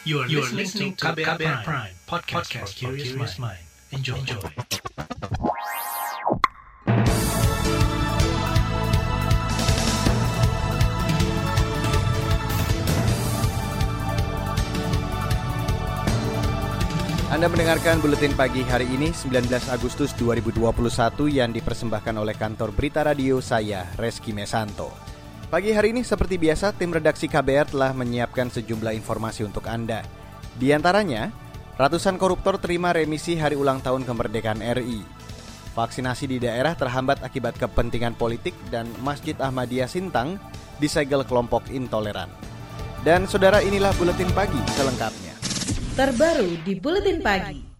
You are listening to KBR Prime, podcast for curious mind. Enjoy. Anda mendengarkan Buletin Pagi hari ini 19 Agustus 2021 yang dipersembahkan oleh kantor berita radio saya, Reski Mesanto. Pagi hari ini seperti biasa tim redaksi KBR telah menyiapkan sejumlah informasi untuk Anda. Di antaranya, ratusan koruptor terima remisi hari ulang tahun kemerdekaan RI. Vaksinasi di daerah terhambat akibat kepentingan politik dan Masjid Ahmadiyah Sintang disegel kelompok intoleran. Dan saudara, inilah Buletin Pagi selengkapnya. Terbaru di Buletin Pagi.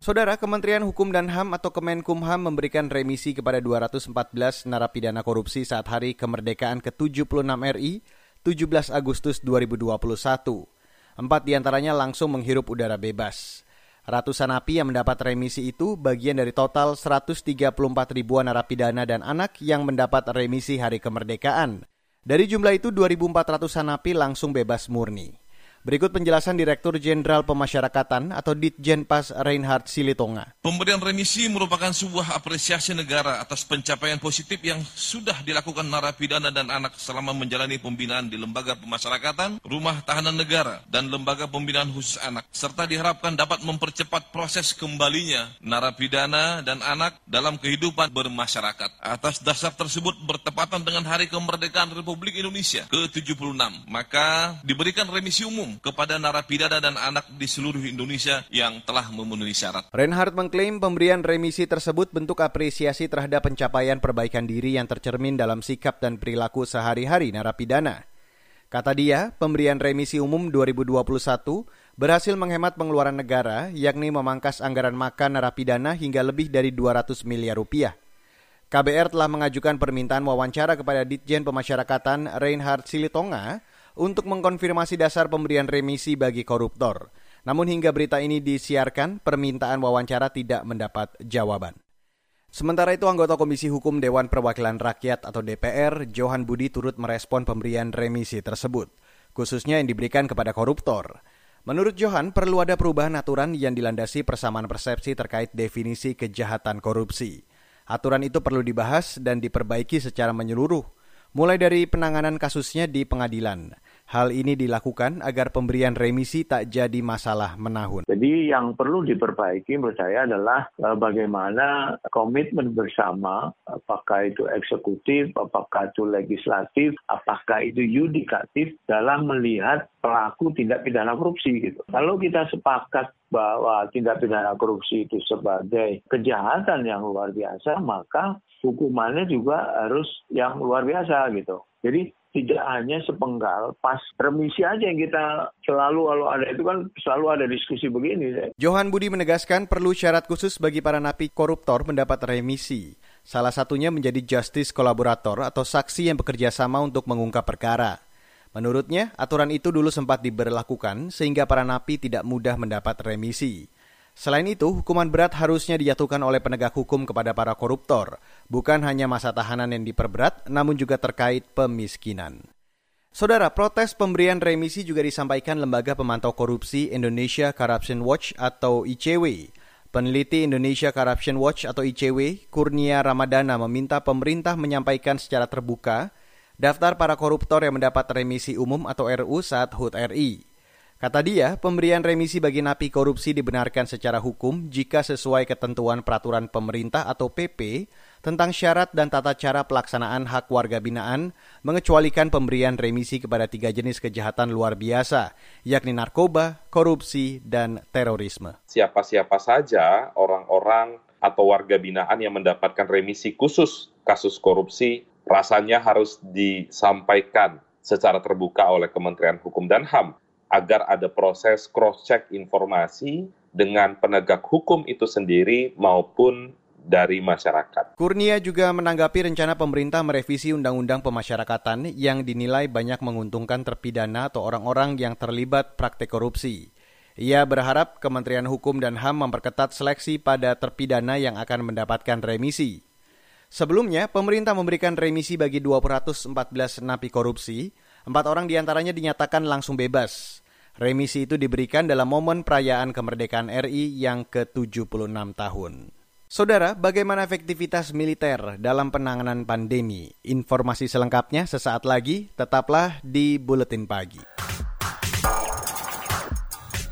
Saudara, Kementerian Hukum dan HAM atau Kemenkumham memberikan remisi kepada 214 narapidana korupsi saat hari kemerdekaan ke-76 RI, 17 Agustus 2021. 4 diantaranya langsung menghirup udara bebas. Ratusan napi yang mendapat remisi itu bagian dari total 134 ribuan narapidana dan anak yang mendapat remisi hari kemerdekaan. Dari jumlah itu, 2.400-an napi langsung bebas murni. Berikut penjelasan Direktur Jenderal Pemasyarakatan atau Ditjenpas Reynhard Silitonga. Pemberian remisi merupakan sebuah apresiasi negara atas pencapaian positif yang sudah dilakukan narapidana dan anak selama menjalani pembinaan di lembaga pemasyarakatan, rumah tahanan negara, dan lembaga pembinaan khusus anak, serta diharapkan dapat mempercepat proses kembalinya narapidana dan anak dalam kehidupan bermasyarakat. Atas dasar tersebut bertepatan dengan Hari Kemerdekaan Republik Indonesia ke-76, maka diberikan remisi umum kepada narapidana dan anak di seluruh Indonesia yang telah memenuhi syarat. Reynhard mengklaim pemberian remisi tersebut bentuk apresiasi terhadap pencapaian perbaikan diri yang tercermin dalam sikap dan perilaku sehari-hari narapidana. Kata dia, pemberian remisi umum 2021 berhasil menghemat pengeluaran negara, yakni memangkas anggaran makan narapidana hingga lebih dari 200 miliar rupiah. KBR telah mengajukan permintaan wawancara kepada Ditjen Pemasyarakatan Reynhard Silitonga untuk mengkonfirmasi dasar pemberian remisi bagi koruptor. Namun hingga berita ini disiarkan, permintaan wawancara tidak mendapat jawaban. Sementara itu, anggota Komisi Hukum Dewan Perwakilan Rakyat atau DPR, Johan Budi turut merespon pemberian remisi tersebut, khususnya yang diberikan kepada koruptor. Menurut Johan, perlu ada perubahan aturan yang dilandasi persamaan persepsi terkait definisi kejahatan korupsi. Aturan itu perlu dibahas dan diperbaiki secara menyeluruh, mulai dari penanganan kasusnya di pengadilan. Hal ini dilakukan agar pemberian remisi tak jadi masalah menahun. Jadi yang perlu diperbaiki menurut saya adalah bagaimana komitmen bersama, apakah itu eksekutif, apakah itu legislatif, apakah itu yudikatif dalam melihat pelaku tindak pidana korupsi. Gitu. Kalau kita sepakat bahwa tindak pidana korupsi itu sebagai kejahatan yang luar biasa, maka hukumannya juga harus yang luar biasa gitu. Jadi tidak hanya sepenggal pas remisi aja yang kita selalu kalau ada itu kan selalu ada diskusi begini. Johan Budi menegaskan perlu syarat khusus bagi para napi koruptor mendapat remisi. Salah satunya menjadi justice kolaborator atau saksi yang bekerja sama untuk mengungkap perkara. Menurutnya, aturan itu dulu sempat diberlakukan sehingga para napi tidak mudah mendapat remisi. Selain itu, hukuman berat harusnya dijatuhkan oleh penegak hukum kepada para koruptor, bukan hanya masa tahanan yang diperberat, namun juga terkait pemiskinan. Saudara, protes pemberian remisi juga disampaikan Lembaga Pemantau Korupsi Indonesia Corruption Watch atau ICW. Peneliti Indonesia Corruption Watch atau ICW, Kurnia Ramadana meminta pemerintah menyampaikan secara terbuka daftar para koruptor yang mendapat remisi umum atau RU saat HUT RI. Kata dia, pemberian remisi bagi napi korupsi dibenarkan secara hukum jika sesuai ketentuan peraturan pemerintah atau PP tentang syarat dan tata cara pelaksanaan hak warga binaan, mengecualikan pemberian remisi kepada 3 jenis kejahatan luar biasa, yakni narkoba, korupsi, dan terorisme. Siapa-siapa saja orang-orang atau warga binaan yang mendapatkan remisi khusus kasus korupsi rasanya harus disampaikan secara terbuka oleh Kementerian Hukum dan HAM, agar ada proses cross-check informasi dengan penegak hukum itu sendiri maupun dari masyarakat. Kurnia juga menanggapi rencana pemerintah merevisi Undang-Undang Pemasyarakatan yang dinilai banyak menguntungkan terpidana atau orang-orang yang terlibat praktik korupsi. Ia berharap Kementerian Hukum dan HAM memperketat seleksi pada terpidana yang akan mendapatkan remisi. Sebelumnya, pemerintah memberikan remisi bagi 214 napi korupsi, 4 orang diantaranya dinyatakan langsung bebas. Remisi itu diberikan dalam momen perayaan kemerdekaan RI yang ke-76 tahun. Saudara, bagaimana efektivitas militer dalam penanganan pandemi? Informasi selengkapnya sesaat lagi, tetaplah di Buletin Pagi.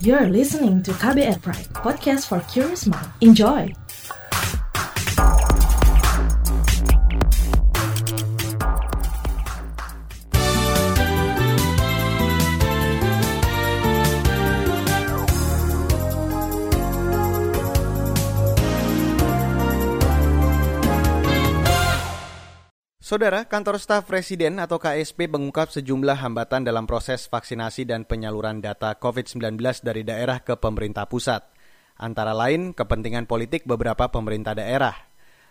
You're listening to KBR Prime, podcast for curious mind. Enjoy! Saudara, kantor staf presiden atau KSP mengungkap sejumlah hambatan dalam proses vaksinasi dan penyaluran data COVID-19 dari daerah ke pemerintah pusat. Antara lain, kepentingan politik beberapa pemerintah daerah.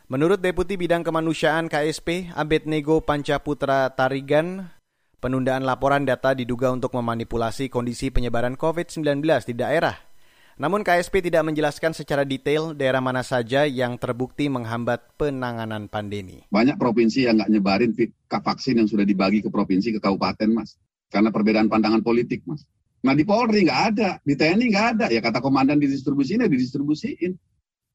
Menurut Deputi Bidang Kemanusiaan KSP, Abednego Pancaputra Tarigan, penundaan laporan data diduga untuk memanipulasi kondisi penyebaran COVID-19 di daerah. Namun KSP tidak menjelaskan secara detail daerah mana saja yang terbukti menghambat penanganan pandemi. Banyak provinsi yang nggak nyebarin vaksin yang sudah dibagi ke provinsi, ke kabupaten, Mas. Karena perbedaan pandangan politik, Mas. Nah, di Polri nggak ada, di TNI nggak ada. Ya kata komandan didistribusiin, ya didistribusiin.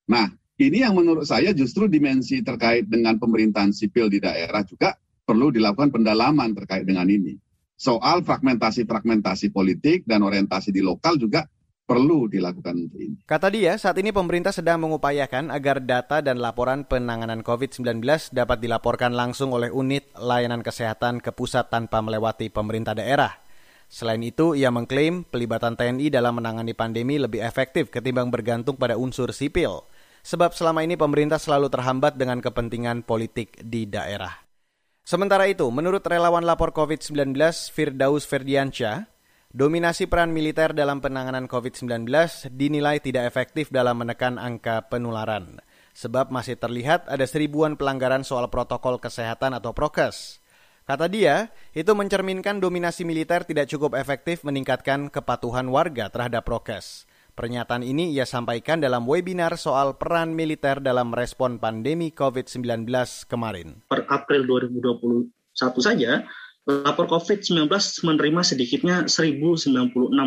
Nah, ini yang menurut saya justru dimensi terkait dengan pemerintahan sipil di daerah juga perlu dilakukan pendalaman terkait dengan ini. Soal fragmentasi politik dan orientasi di lokal juga perlu dilakukan untuk ini. Kata dia, saat ini pemerintah sedang mengupayakan agar data dan laporan penanganan COVID-19 dapat dilaporkan langsung oleh unit layanan kesehatan ke pusat tanpa melewati pemerintah daerah. Selain itu, ia mengklaim pelibatan TNI dalam menangani pandemi lebih efektif ketimbang bergantung pada unsur sipil. Sebab selama ini pemerintah selalu terhambat dengan kepentingan politik di daerah. Sementara itu, menurut relawan lapor COVID-19 Firdaus Ferdiansyah, dominasi peran militer dalam penanganan COVID-19 dinilai tidak efektif dalam menekan angka penularan. Sebab masih terlihat ada 1.000-an pelanggaran soal protokol kesehatan atau prokes. Kata dia, itu mencerminkan dominasi militer tidak cukup efektif meningkatkan kepatuhan warga terhadap prokes. Pernyataan ini ia sampaikan dalam webinar soal peran militer dalam respon pandemi COVID-19 kemarin. Per April 2021 saja, lapor COVID-19 menerima sedikitnya 1.096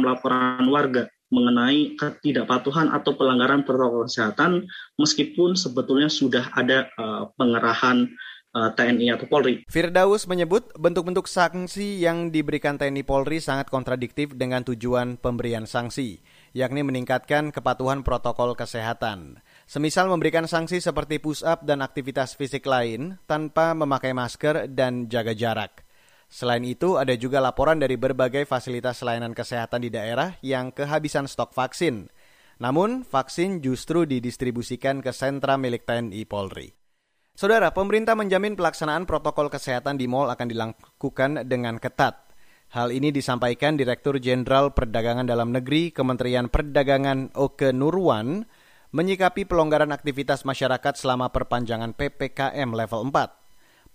laporan warga mengenai ketidakpatuhan atau pelanggaran protokol kesehatan meskipun sebetulnya sudah ada pengerahan TNI atau Polri. Firdaus menyebut bentuk-bentuk sanksi yang diberikan TNI Polri sangat kontradiktif dengan tujuan pemberian sanksi, yakni meningkatkan kepatuhan protokol kesehatan. Semisal memberikan sanksi seperti push-up dan aktivitas fisik lain tanpa memakai masker dan jaga jarak. Selain itu, ada juga laporan dari berbagai fasilitas layanan kesehatan di daerah yang kehabisan stok vaksin. Namun, vaksin justru didistribusikan ke sentra milik TNI Polri. Saudara, pemerintah menjamin pelaksanaan protokol kesehatan di mal akan dilakukan dengan ketat. Hal ini disampaikan Direktur Jenderal Perdagangan Dalam Negeri Kementerian Perdagangan Oke Nurwan menyikapi pelonggaran aktivitas masyarakat selama perpanjangan PPKM level 4.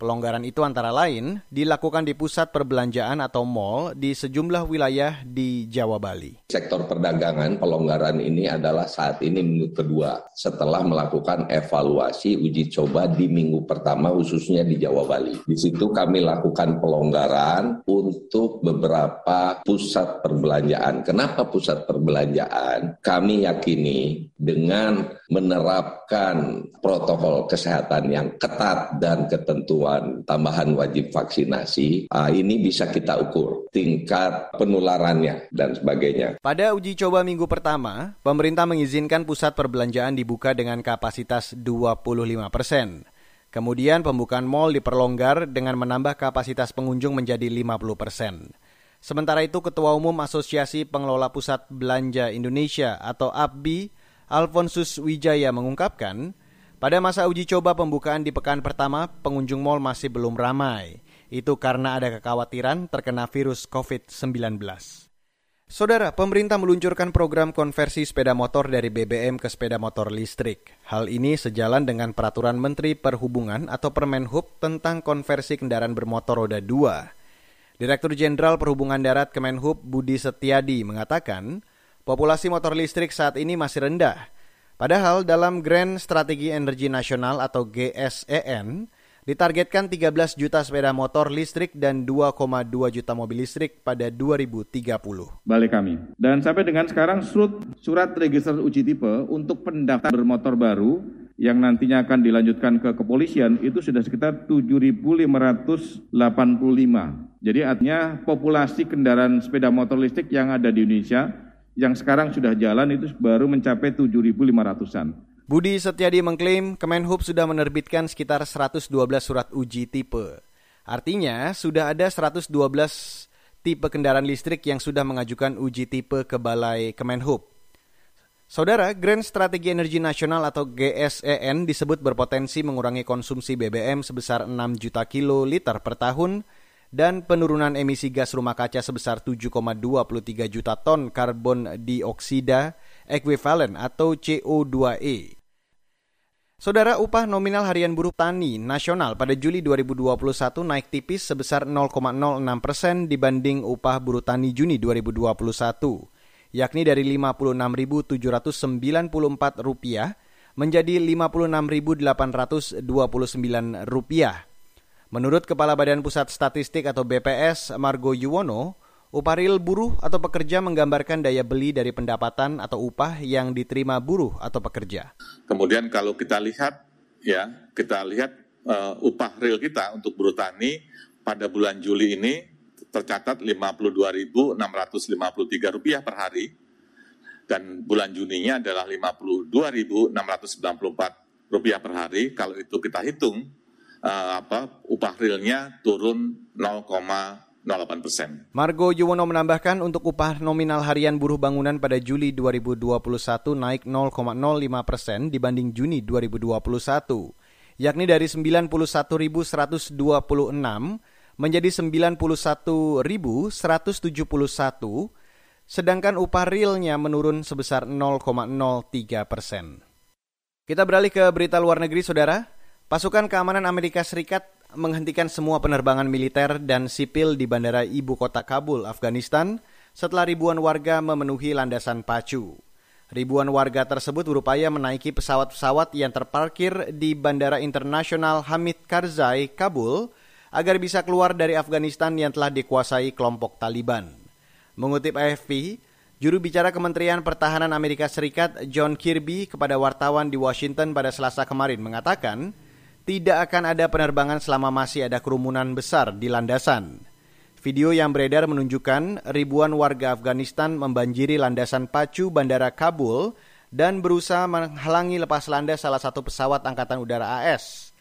Pelonggaran itu antara lain dilakukan di pusat perbelanjaan atau mal di sejumlah wilayah di Jawa Bali. Sektor perdagangan pelonggaran ini adalah saat ini minggu kedua setelah melakukan evaluasi uji coba di minggu pertama khususnya di Jawa Bali. Di situ kami lakukan pelonggaran untuk beberapa pusat perbelanjaan. Kenapa pusat perbelanjaan? Kami yakini dengan menerapkan protokol kesehatan yang ketat dan ketentuan tambahan wajib vaksinasi, ini bisa kita ukur tingkat penularannya dan sebagainya. Pada uji coba minggu pertama, pemerintah mengizinkan pusat perbelanjaan dibuka dengan kapasitas 25%. Kemudian pembukaan mal diperlonggar dengan menambah kapasitas pengunjung menjadi 50%. Sementara itu, Ketua Umum Asosiasi Pengelola Pusat Belanja Indonesia atau APBI, Alvonsus Wijaya mengungkapkan, pada masa uji coba pembukaan di pekan pertama, pengunjung mal masih belum ramai. Itu karena ada kekhawatiran terkena virus COVID-19. Saudara, pemerintah meluncurkan program konversi sepeda motor dari BBM ke sepeda motor listrik. Hal ini sejalan dengan peraturan Menteri Perhubungan atau Permenhub tentang konversi kendaraan bermotor roda 2. Direktur Jenderal Perhubungan Darat Kemenhub Budi Setiadi mengatakan, populasi motor listrik saat ini masih rendah. Padahal dalam Grand Strategi Energi Nasional atau GSEN, Ditargetkan 13 juta sepeda motor listrik dan 2,2 juta mobil listrik pada 2030. Balik kami. Dan sampai dengan sekarang surat registrasi uji tipe untuk pendaftar bermotor baru yang nantinya akan dilanjutkan ke kepolisian itu sudah sekitar 7.585. Jadi artinya populasi kendaraan sepeda motor listrik yang ada di Indonesia yang sekarang sudah jalan itu baru mencapai 7.500-an. Budi Setiadi mengklaim Kemenhub sudah menerbitkan sekitar 112 surat uji tipe. Artinya, sudah ada 112 tipe kendaraan listrik yang sudah mengajukan uji tipe ke Balai Kemenhub. Saudara, Grand Strategi Energi Nasional atau GSEN disebut berpotensi mengurangi konsumsi BBM sebesar 6 juta kiloliter per tahun dan penurunan emisi gas rumah kaca sebesar 7,23 juta ton karbon dioksida ekuivalen atau CO2e. Saudara, upah nominal harian buruh tani nasional pada Juli 2021 naik tipis sebesar 0,06% dibanding upah buruh tani Juni 2021, yakni dari Rp56.794 menjadi Rp56.829. Menurut Kepala Badan Pusat Statistik atau BPS, Margo Yuwono, upah real buruh atau pekerja menggambarkan daya beli dari pendapatan atau upah yang diterima buruh atau pekerja. Kemudian kalau kita lihat upah real kita untuk buruh tani pada bulan Juli ini tercatat Rp52.653 per hari dan bulan Juninya adalah Rp52.694 per hari. Kalau itu kita hitung upah realnya turun 0,08%. Margo Yuwono menambahkan untuk upah nominal harian buruh bangunan pada Juli 2021 naik 0,05% dibanding Juni 2021, yakni dari Rp91.126 menjadi Rp91.171, sedangkan upah realnya menurun sebesar 0,03%. Kita beralih ke berita luar negeri, saudara. Pasukan keamanan Amerika Serikat menghentikan semua penerbangan militer dan sipil di bandara ibu kota Kabul, Afghanistan, setelah ribuan warga memenuhi landasan pacu. Ribuan warga tersebut berupaya menaiki pesawat-pesawat yang terparkir di Bandara Internasional Hamid Karzai, Kabul, agar bisa keluar dari Afghanistan yang telah dikuasai kelompok Taliban. Mengutip AFP, juru bicara Kementerian Pertahanan Amerika Serikat John Kirby kepada wartawan di Washington pada Selasa kemarin mengatakan, tidak akan ada penerbangan selama masih ada kerumunan besar di landasan. Video yang beredar menunjukkan ribuan warga Afghanistan membanjiri landasan pacu Bandara Kabul dan berusaha menghalangi lepas landas salah satu pesawat Angkatan Udara AS.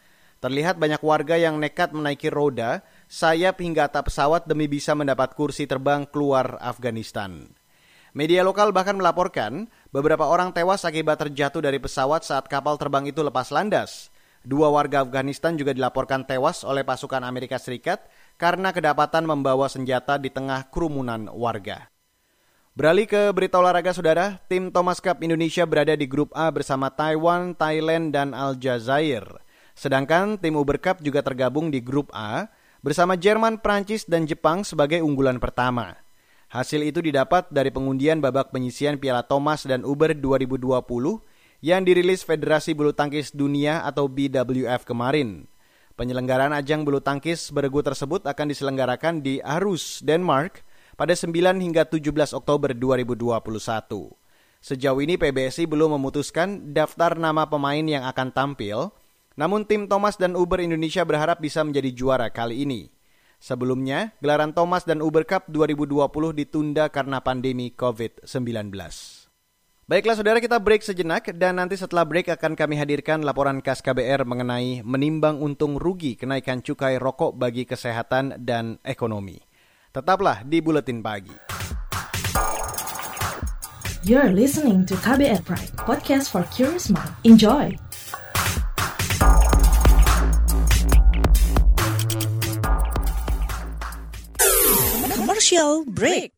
Terlihat banyak warga yang nekat menaiki roda, sayap hingga atap pesawat demi bisa mendapat kursi terbang keluar Afghanistan. Media lokal bahkan melaporkan beberapa orang tewas akibat terjatuh dari pesawat saat kapal terbang itu lepas landas. 2 warga Afghanistan juga dilaporkan tewas oleh pasukan Amerika Serikat karena kedapatan membawa senjata di tengah kerumunan warga. Beralih ke berita olahraga, saudara. Tim Thomas Cup Indonesia berada di grup A bersama Taiwan, Thailand, dan Aljazair. Sedangkan tim Uber Cup juga tergabung di grup A bersama Jerman, Prancis, dan Jepang sebagai unggulan pertama. Hasil itu didapat dari pengundian babak penyisian Piala Thomas dan Uber 2020 yang dirilis Federasi Bulu Tangkis Dunia atau BWF kemarin. Penyelenggaraan ajang bulu tangkis beregu tersebut akan diselenggarakan di Aarhus, Denmark pada 9 hingga 17 Oktober 2021. Sejauh ini PBSI belum memutuskan daftar nama pemain yang akan tampil, namun tim Thomas dan Uber Indonesia berharap bisa menjadi juara kali ini. Sebelumnya, gelaran Thomas dan Uber Cup 2020 ditunda karena pandemi COVID-19. Baiklah saudara, kita break sejenak dan nanti setelah break akan kami hadirkan laporan khas KBR mengenai menimbang untung rugi kenaikan cukai rokok bagi kesehatan dan ekonomi. Tetaplah di Buletin Pagi. You're listening to KBR Prime, podcast for curious mind. Enjoy! Commercial break.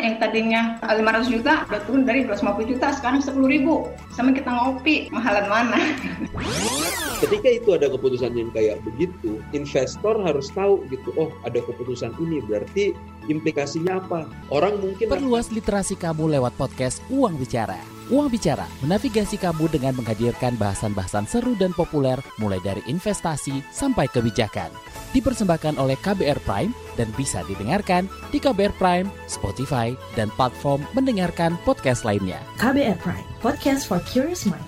yang tadinya 500 juta udah turun dari 250 juta sekarang 10.000. Sama kita ngopi, mahalan mana? Ketika itu ada keputusan yang kayak begitu, investor harus tahu gitu, oh ada keputusan ini berarti implikasinya apa? Orang mungkin perluas literasi kamu lewat podcast Uang Bicara. Uang Bicara menavigasi kamu dengan menghadirkan bahasan-bahasan seru dan populer mulai dari investasi sampai kebijakan. Dipersembahkan oleh KBR Prime dan bisa didengarkan di KBR Prime, Spotify, dan platform mendengarkan podcast lainnya. KBR Prime, podcast for curious mind.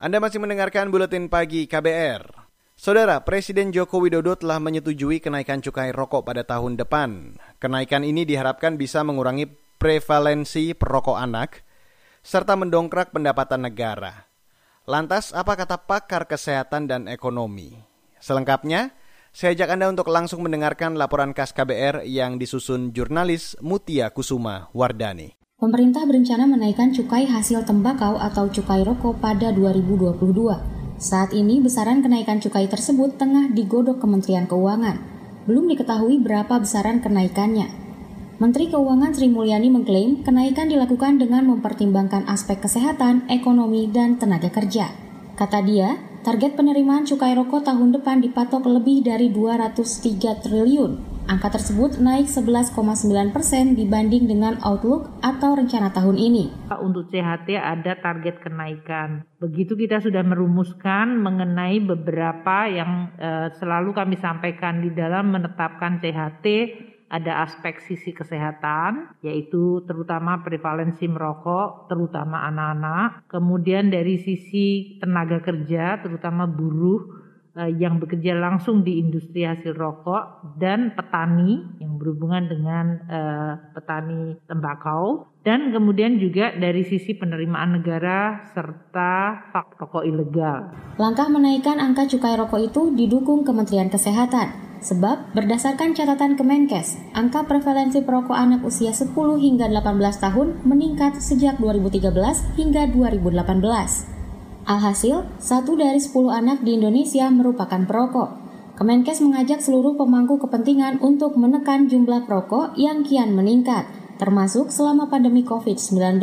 Anda masih mendengarkan Buletin Pagi KBR. Saudara, Presiden Joko Widodo telah menyetujui kenaikan cukai rokok pada tahun depan. Kenaikan ini diharapkan bisa mengurangi prevalensi perokok anak, serta mendongkrak pendapatan negara. Lantas, apa kata pakar kesehatan dan ekonomi? Selengkapnya, saya ajak Anda untuk langsung mendengarkan laporan khas KBR yang disusun jurnalis Mutia Kusuma Wardani. Pemerintah berencana menaikkan cukai hasil tembakau atau cukai rokok pada 2022. Saat ini, besaran kenaikan cukai tersebut tengah digodok Kementerian Keuangan. Belum diketahui berapa besaran kenaikannya. Menteri Keuangan Sri Mulyani mengklaim kenaikan dilakukan dengan mempertimbangkan aspek kesehatan, ekonomi, dan tenaga kerja. Kata dia, target penerimaan cukai rokok tahun depan dipatok lebih dari 203 triliun. Angka tersebut naik 11,9% dibanding dengan outlook atau rencana tahun ini. Untuk CHT ada target kenaikan. Begitu kita sudah merumuskan mengenai beberapa yang selalu kami sampaikan di dalam menetapkan CHT, ada aspek sisi kesehatan, yaitu terutama prevalensi merokok, terutama anak-anak. Kemudian dari sisi tenaga kerja, terutama buruh yang bekerja langsung di industri hasil rokok, dan petani yang berhubungan dengan petani tembakau, dan kemudian juga dari sisi penerimaan negara serta rokok ilegal. Langkah menaikkan angka cukai rokok itu didukung Kementerian Kesehatan, sebab berdasarkan catatan Kemenkes, angka prevalensi perokok anak usia 10 hingga 18 tahun meningkat sejak 2013 hingga 2018. Alhasil, 1 dari 10 anak di Indonesia merupakan perokok. Kemenkes mengajak seluruh pemangku kepentingan untuk menekan jumlah perokok yang kian meningkat, termasuk selama pandemi COVID-19.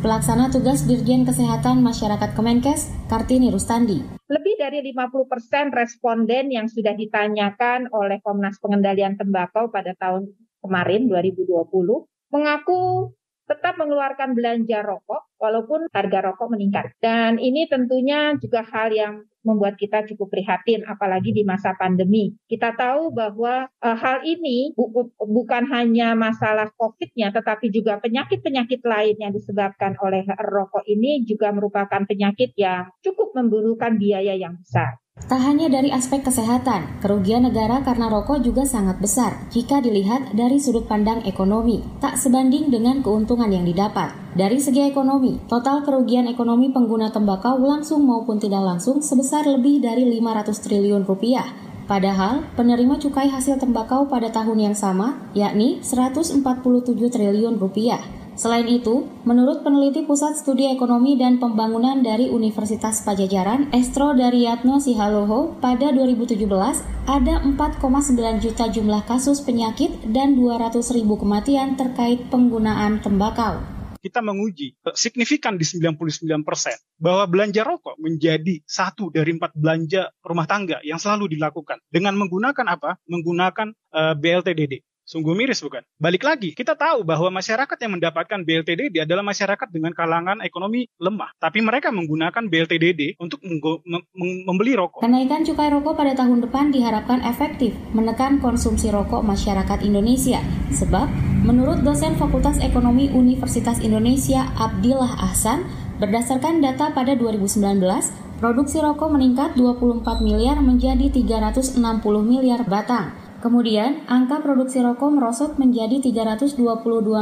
Pelaksana tugas Dirjen Kesehatan Masyarakat Kemenkes, Kartini Rustandi. Lebih dari 50% responden yang sudah ditanyakan oleh Komnas Pengendalian Tembakau pada tahun kemarin, 2020, mengaku tetap mengeluarkan belanja rokok walaupun harga rokok meningkat. Dan ini tentunya juga hal yang membuat kita cukup prihatin, apalagi di masa pandemi. Kita tahu bahwa hal ini bukan hanya masalah COVID-nya, tetapi juga penyakit-penyakit lain yang disebabkan oleh rokok ini juga merupakan penyakit yang cukup memerlukan biaya yang besar. Tak hanya dari aspek kesehatan, kerugian negara karena rokok juga sangat besar jika dilihat dari sudut pandang ekonomi, tak sebanding dengan keuntungan yang didapat. Dari segi ekonomi, total kerugian ekonomi pengguna tembakau langsung maupun tidak langsung sebesar lebih dari 500 triliun rupiah. Padahal, penerima cukai hasil tembakau pada tahun yang sama, yakni 147 triliun rupiah. Selain itu, menurut peneliti Pusat Studi Ekonomi dan Pembangunan dari Universitas Padjadjaran, Estro Daryatno Sihaloho, pada 2017 ada 4,9 juta jumlah kasus penyakit dan 200.000 kematian terkait penggunaan tembakau. Kita menguji signifikan di 99% bahwa belanja rokok menjadi 1 dari 4 belanja rumah tangga yang selalu dilakukan. Dengan menggunakan apa? Menggunakan BLTDD. Sungguh miris, bukan? Balik lagi, kita tahu bahwa masyarakat yang mendapatkan BLTDD adalah masyarakat dengan kalangan ekonomi lemah. Tapi mereka menggunakan BLTDD untuk membeli rokok. Kenaikan cukai rokok pada tahun depan diharapkan efektif menekan konsumsi rokok masyarakat Indonesia. Sebab, menurut dosen Fakultas Ekonomi Universitas Indonesia Abdillah Ahsan, berdasarkan data pada 2019, produksi rokok meningkat 24 miliar menjadi 360 miliar batang. Kemudian, angka produksi rokok merosot menjadi 322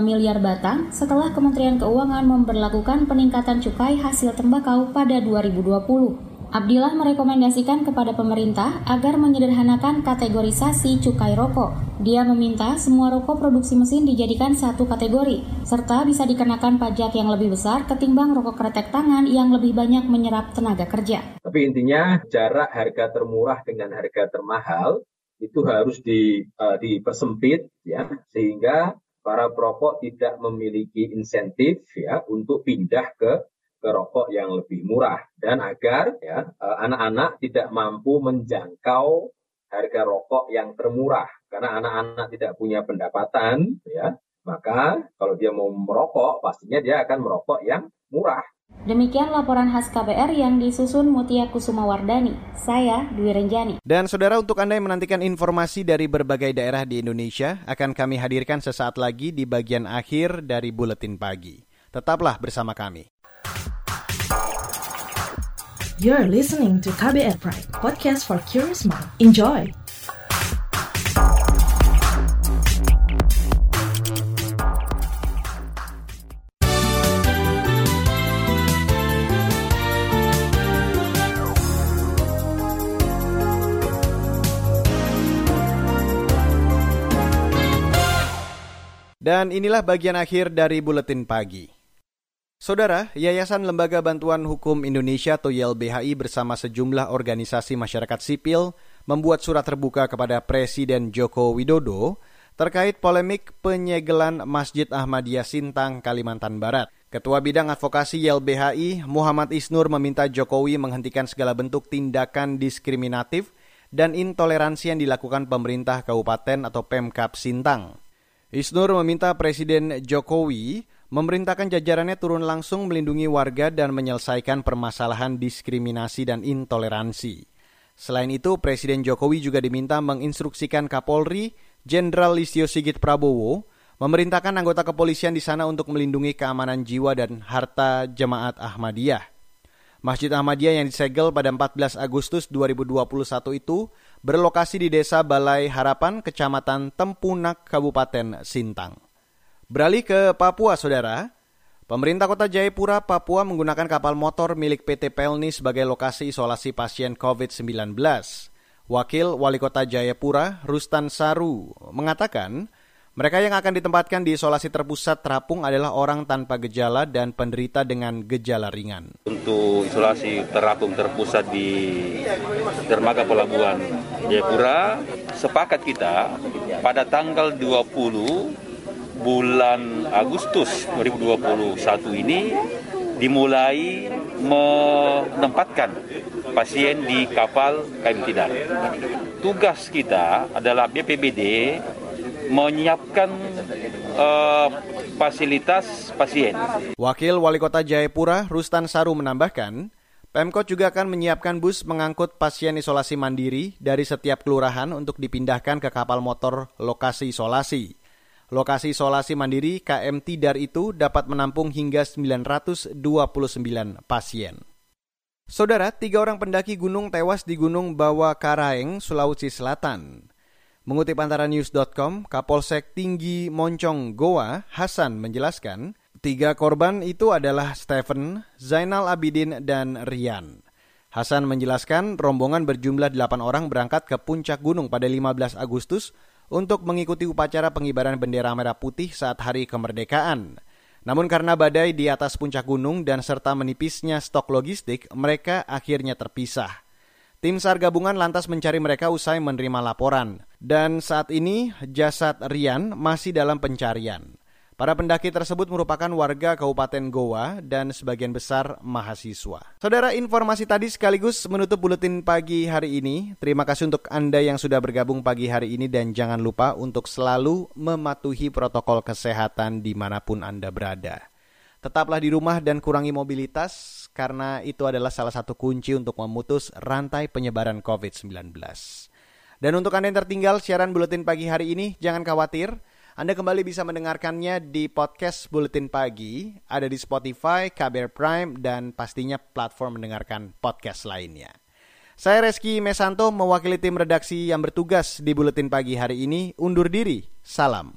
miliar batang setelah Kementerian Keuangan memberlakukan peningkatan cukai hasil tembakau pada 2020. Abdillah merekomendasikan kepada pemerintah agar menyederhanakan kategorisasi cukai rokok. Dia meminta semua rokok produksi mesin dijadikan satu kategori, serta bisa dikenakan pajak yang lebih besar ketimbang rokok kretek tangan yang lebih banyak menyerap tenaga kerja. Tapi intinya jarak harga termurah dengan harga termahal itu harus dipersempit ya, sehingga para perokok tidak memiliki insentif ya untuk pindah ke rokok yang lebih murah, dan agar ya anak-anak tidak mampu menjangkau harga rokok yang termurah, karena anak-anak tidak punya pendapatan ya, maka kalau dia mau merokok pastinya dia akan merokok yang murah. Demikian laporan khas KBR yang disusun Mutia Kusuma Wardani. Saya Dwi Renjani. Dan saudara, untuk Anda yang menantikan informasi dari berbagai daerah di Indonesia, akan kami hadirkan sesaat lagi di bagian akhir dari Buletin Pagi. Tetaplah bersama kami. You're listening to KBR Prime, podcast for curious minds. Enjoy! Dan inilah bagian akhir dari Buletin Pagi. Saudara, Yayasan Lembaga Bantuan Hukum Indonesia atau YLBHI bersama sejumlah organisasi masyarakat sipil membuat surat terbuka kepada Presiden Joko Widodo terkait polemik penyegelan Masjid Ahmadiyah Sintang, Kalimantan Barat. Ketua Bidang Advokasi YLBHI, Muhammad Isnur, meminta Jokowi menghentikan segala bentuk tindakan diskriminatif dan intoleransi yang dilakukan pemerintah kabupaten atau Pemkab Sintang. Isnur meminta Presiden Jokowi memerintahkan jajarannya turun langsung melindungi warga dan menyelesaikan permasalahan diskriminasi dan intoleransi. Selain itu, Presiden Jokowi juga diminta menginstruksikan Kapolri Jenderal Listio Sigit Prabowo memerintahkan anggota kepolisian di sana untuk melindungi keamanan jiwa dan harta jemaat Ahmadiyah. Masjid Ahmadiyah yang disegel pada 14 Agustus 2021 itu berlokasi di Desa Balai Harapan, Kecamatan Tempunak, Kabupaten Sintang. Beralih ke Papua, Saudara. Pemerintah Kota Jayapura, Papua menggunakan kapal motor milik PT Pelni sebagai lokasi isolasi pasien COVID-19. Wakil Wali Kota Jayapura, Rustan Saru, mengatakan mereka yang akan ditempatkan di isolasi terpusat terapung adalah orang tanpa gejala dan penderita dengan gejala ringan. Untuk isolasi terapung terpusat di dermaga pelabuhan Jayapura, sepakat kita pada tanggal 20 bulan Agustus 2021 ini dimulai menempatkan pasien di kapal KM Tidar. Tugas kita adalah BPBD menyiapkan fasilitas pasien. Wakil Wali Kota Jayapura, Rustan Saru, menambahkan, Pemkot juga akan menyiapkan bus mengangkut pasien isolasi mandiri dari setiap kelurahan untuk dipindahkan ke kapal motor lokasi isolasi. Lokasi isolasi mandiri KM Tidar itu dapat menampung hingga 929 pasien. Saudara, 3 orang pendaki gunung tewas di Gunung Bawa Karaeng, Sulawesi Selatan. Mengutip antaranews.com, Kapolsek Tinggi Moncong Goa, Hasan, menjelaskan 3 korban itu adalah Stephen, Zainal Abidin, dan Rian. Hasan menjelaskan rombongan berjumlah 8 orang berangkat ke puncak gunung pada 15 Agustus untuk mengikuti upacara pengibaran bendera merah putih saat hari kemerdekaan. Namun karena badai di atas puncak gunung dan serta menipisnya stok logistik, mereka akhirnya terpisah. Tim SAR gabungan lantas mencari mereka usai menerima laporan. Dan saat ini jasad Rian masih dalam pencarian. Para pendaki tersebut merupakan warga Kabupaten Goa dan sebagian besar mahasiswa. Saudara, informasi tadi sekaligus menutup Buletin Pagi hari ini. Terima kasih untuk Anda yang sudah bergabung pagi hari ini, dan jangan lupa untuk selalu mematuhi protokol kesehatan dimanapun Anda berada. Tetaplah di rumah dan kurangi mobilitas, karena itu adalah salah satu kunci untuk memutus rantai penyebaran COVID-19. Dan untuk Anda yang tertinggal siaran Buletin Pagi hari ini, jangan khawatir. Anda kembali bisa mendengarkannya di podcast Buletin Pagi, ada di Spotify, KBR Prime, dan pastinya platform mendengarkan podcast lainnya. Saya Reski Mesanto, mewakili tim redaksi yang bertugas di Buletin Pagi hari ini, undur diri. Salam.